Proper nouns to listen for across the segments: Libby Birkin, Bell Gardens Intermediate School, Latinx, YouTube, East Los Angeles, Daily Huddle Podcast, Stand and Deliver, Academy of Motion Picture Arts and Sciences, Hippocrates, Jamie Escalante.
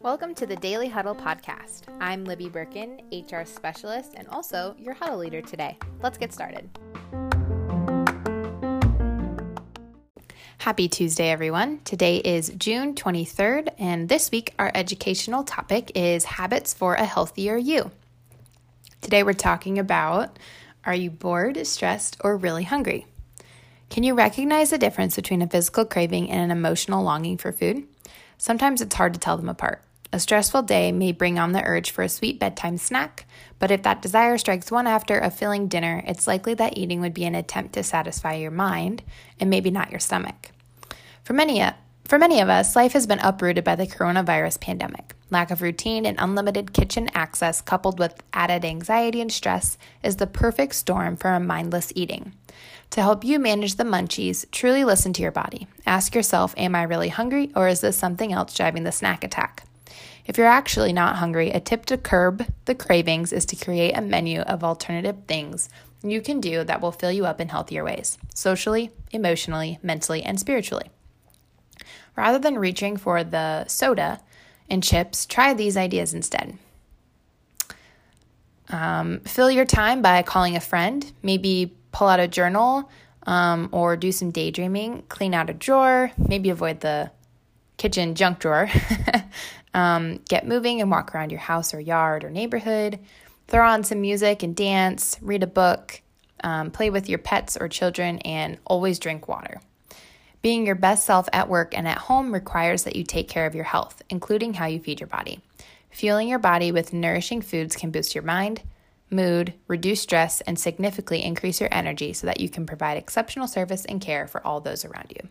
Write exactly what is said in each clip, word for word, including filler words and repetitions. Welcome to the Daily Huddle Podcast. I'm Libby Birkin, H R specialist, and also your huddle leader today. Let's get started. Happy Tuesday, everyone. Today is June twenty-third, and this week our educational topic is habits for a healthier you. Today we're talking about, are you bored, stressed, or really hungry? Can you recognize the difference between a physical craving and an emotional longing for food? Sometimes it's hard to tell them apart. A stressful day may bring on the urge for a sweet bedtime snack, but if that desire strikes one after a filling dinner, it's likely that eating would be an attempt to satisfy your mind and maybe not your stomach. For many, for many of us, life has been uprooted by the coronavirus pandemic. Lack of routine and unlimited kitchen access coupled with added anxiety and stress is the perfect storm for a mindless eating. To help you manage the munchies, truly listen to your body. Ask yourself, am I really hungry, or is this something else driving the snack attack? If you're actually not hungry, a tip to curb the cravings is to create a menu of alternative things you can do that will fill you up in healthier ways, socially, emotionally, mentally, and spiritually. Rather than reaching for the soda and chips, try these ideas instead. Um, fill your time by calling a friend, maybe pull out a journal um, or do some daydreaming, clean out a drawer, maybe avoid the kitchen junk drawer, um, get moving and walk around your house or yard or neighborhood, throw on some music and dance, read a book, um, play with your pets or children, and always drink water. Being your best self at work and at home requires that you take care of your health, including how you feed your body. Fueling your body with nourishing foods can boost your mind, mood, reduce stress, and significantly increase your energy so that you can provide exceptional service and care for all those around you.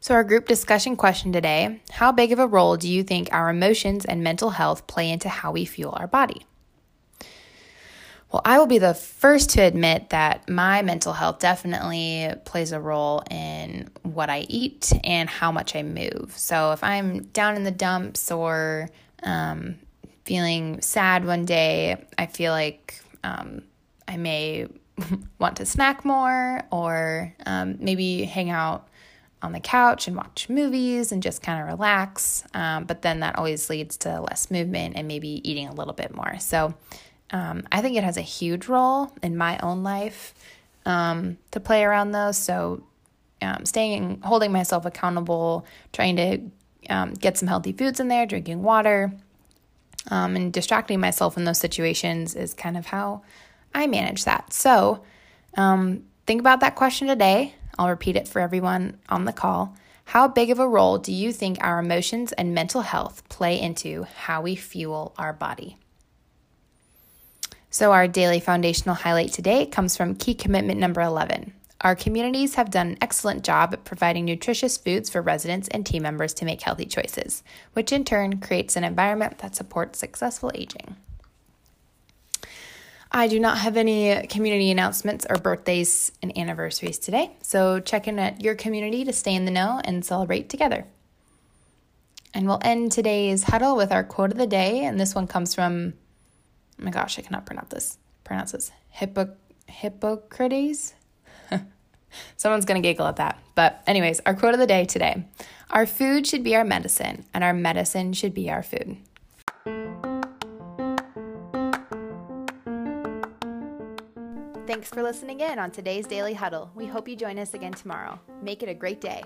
So our group discussion question today, how big of a role do you think our emotions and mental health play into how we fuel our body? Well, I will be the first to admit that my mental health definitely plays a role in what I eat and how much I move. So if I'm down in the dumps or um, feeling sad one day, I feel like um, I may want to snack more or um, maybe hang out on the couch and watch movies and just kind of relax. Um, but then that always leads to less movement and maybe eating a little bit more. So Um, I think it has a huge role in my own life um, to play around those. So um, staying, holding myself accountable, trying to um, get some healthy foods in there, drinking water, um, and distracting myself in those situations is kind of how I manage that. So um, think about that question today. I'll repeat it for everyone on the call. How big of a role do you think our emotions and mental health play into how we fuel our body? So our daily foundational highlight today comes from key commitment number eleven. Our communities have done an excellent job at providing nutritious foods for residents and team members to make healthy choices, which in turn creates an environment that supports successful aging. I do not have any community announcements or birthdays and anniversaries today, so check in at your community to stay in the know and celebrate together. And we'll end today's huddle with our quote of the day, and this one comes from Oh my gosh, I cannot pronounce this. Pronounce this. Hippo, Hippocrates? Someone's going to giggle at that. But anyways, our quote of the day today. Our food should be our medicine, and our medicine should be our food. Thanks for listening in on today's Daily Huddle. We hope you join us again tomorrow. Make it a great day.